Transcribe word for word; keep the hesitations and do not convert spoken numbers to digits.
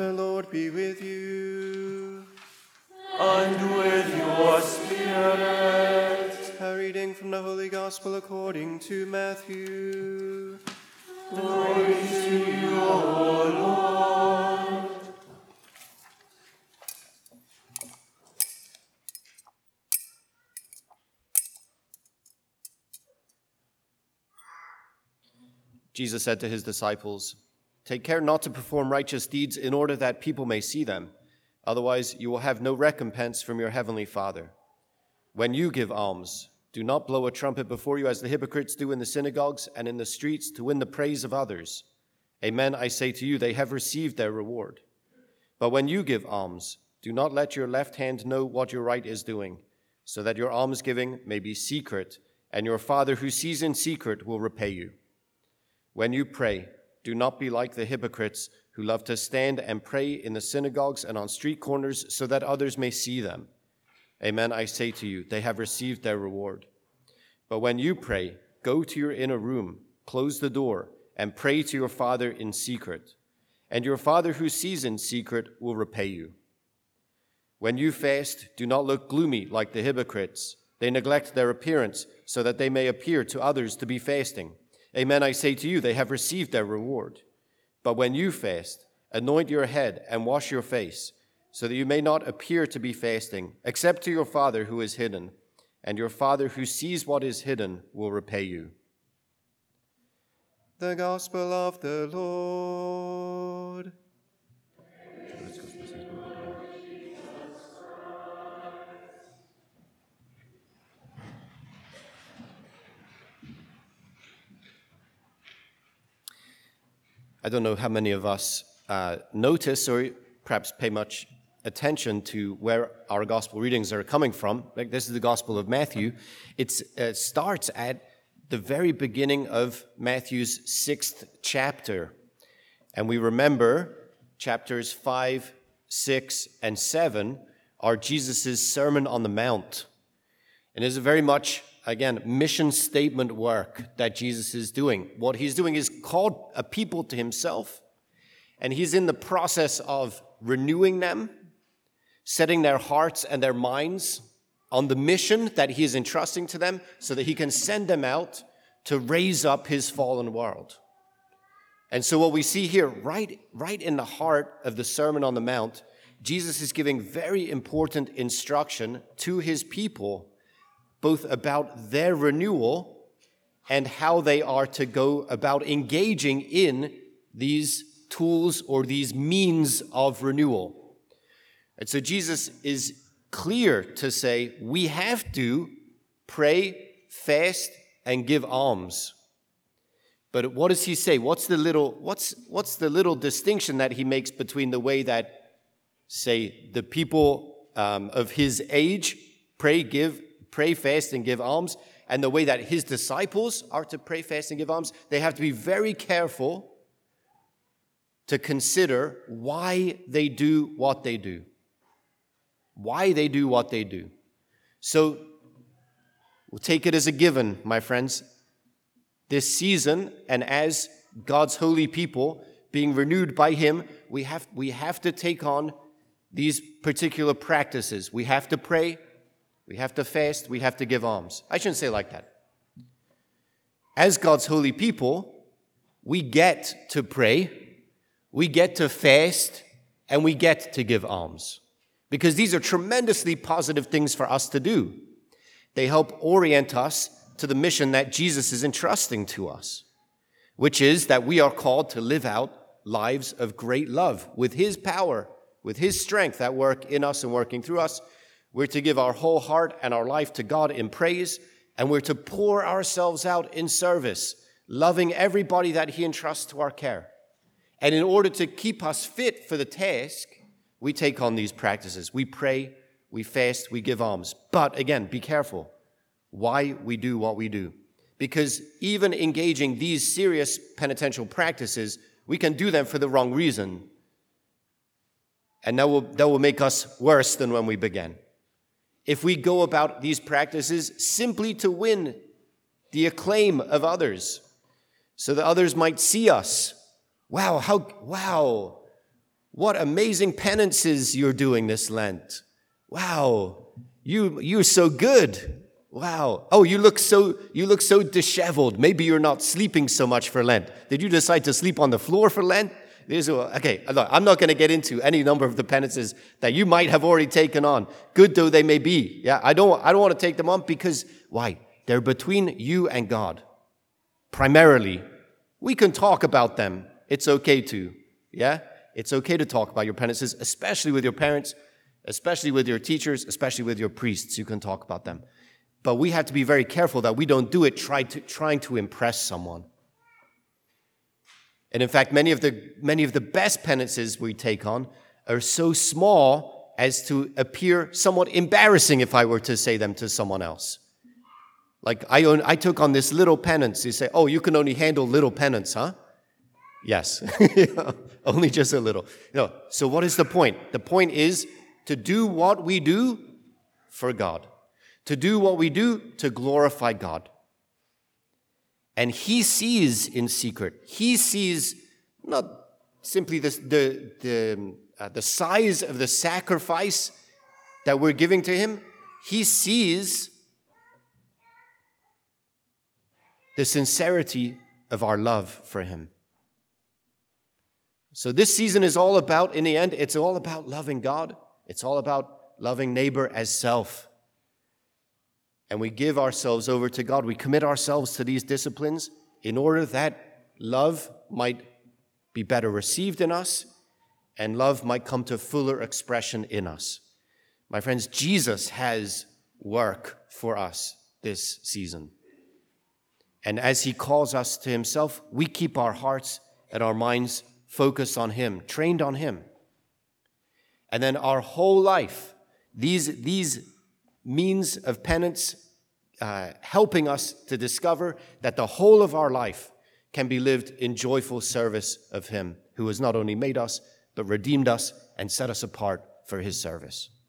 The Lord be with you. And with your spirit. A reading from the Holy Gospel according to Matthew. Glory to you, O Lord. Jesus said to his disciples, "Take care not to perform righteous deeds in order that people may see them. Otherwise, you will have no recompense from your heavenly Father. When you give alms, do not blow a trumpet before you as the hypocrites do in the synagogues and in the streets to win the praise of others. Amen, I say to you, they have received their reward. But when you give alms, do not let your left hand know what your right is doing, so that your almsgiving may be secret, and your Father who sees in secret will repay you. When you pray, do not be like the hypocrites who love to stand and pray in the synagogues and on street corners so that others may see them. Amen, I say to you, they have received their reward. But when you pray, go to your inner room, close the door, and pray to your Father in secret. And your Father who sees in secret will repay you. When you fast, do not look gloomy like the hypocrites. They neglect their appearance so that they may appear to others to be fasting. Amen, I say to you, they have received their reward. But when you fast, anoint your head and wash your face, so that you may not appear to be fasting, except to your Father who is hidden, and your Father who sees what is hidden will repay you." The Gospel of the Lord. I don't know how many of us uh, notice or perhaps pay much attention to where our gospel readings are coming from. Like, this is the Gospel of Matthew. It's, it starts at the very beginning of Matthew's sixth chapter. And we remember chapters five, six, and seven are Jesus' Sermon on the Mount. And it's very much, again, mission statement work that Jesus is doing. What he's doing is called a people to himself, and he's in the process of renewing them, setting their hearts and their minds on the mission that he is entrusting to them so that he can send them out to raise up his fallen world. And so what we see here, right, right in the heart of the Sermon on the Mount, Jesus is giving very important instruction to his people, both about their renewal and how they are to go about engaging in these tools or these means of renewal. And so Jesus is clear to say, we have to pray, fast, and give alms. But what does he say? What's the little, what's, what's the little distinction that he makes between the way that, say, the people um, of his age pray, give pray, fast, and give alms, and the way that his disciples are to pray, fast, and give alms? They have to be very careful to consider why they do what they do. Why they do what they do. So, we'll take it as a given, my friends. This season, and as God's holy people being renewed by him, we have, we have to take on these particular practices. We have to pray, we have to fast, we have to give alms. I shouldn't say it like that. As God's holy people, we get to pray, we get to fast, and we get to give alms. Because these are tremendously positive things for us to do. They help orient us to the mission that Jesus is entrusting to us, which is that we are called to live out lives of great love with his power, with his strength at work in us and working through us. We're to give our whole heart and our life to God in praise, and we're to pour ourselves out in service, loving everybody that he entrusts to our care. And in order to keep us fit for the task, we take on these practices. We pray, we fast, we give alms. But again, be careful why we do what we do. Because even engaging these serious penitential practices, we can do them for the wrong reason. And that will, that will make us worse than when we began. If we go about these practices simply to win the acclaim of others, so that others might see us, wow, how wow, What amazing penances you're doing this Lent. Wow, you, you're so good. Wow. Oh, you look so you look so disheveled. Maybe you're not sleeping so much for Lent. Did you decide to sleep on the floor for Lent? There's a, okay, look, I'm not going to get into any number of the penances that you might have already taken on, good though they may be. Yeah, I don't I don't want to take them on because, why? They're between you and God, primarily. We can talk about them. It's okay to, yeah? It's okay to talk about your penances, especially with your parents, especially with your teachers, especially with your priests. You can talk about them. But we have to be very careful that we don't do it try to, trying to impress someone. And in fact, many of the many of the best penances we take on are so small as to appear somewhat embarrassing if I were to say them to someone else. Like, I own, I took on this little penance. You say, oh, you can only handle little penance, huh? Yes, only just a little. No. So what is the point? The point is to do what we do for God, to do what we do to glorify God. And he sees in secret. He sees not simply the, the, the, uh, the size of the sacrifice that we're giving to him. He sees the sincerity of our love for him. So this season is all about, in the end, it's all about loving God. It's all about loving neighbor as self. And we give ourselves over to God. We commit ourselves to these disciplines in order that love might be better received in us and love might come to fuller expression in us. My friends, Jesus has work for us this season. And as he calls us to himself, we keep our hearts and our minds focused on him, trained on him. And then our whole life, these these. means of penance uh, helping us to discover that the whole of our life can be lived in joyful service of him who has not only made us, but redeemed us and set us apart for his service.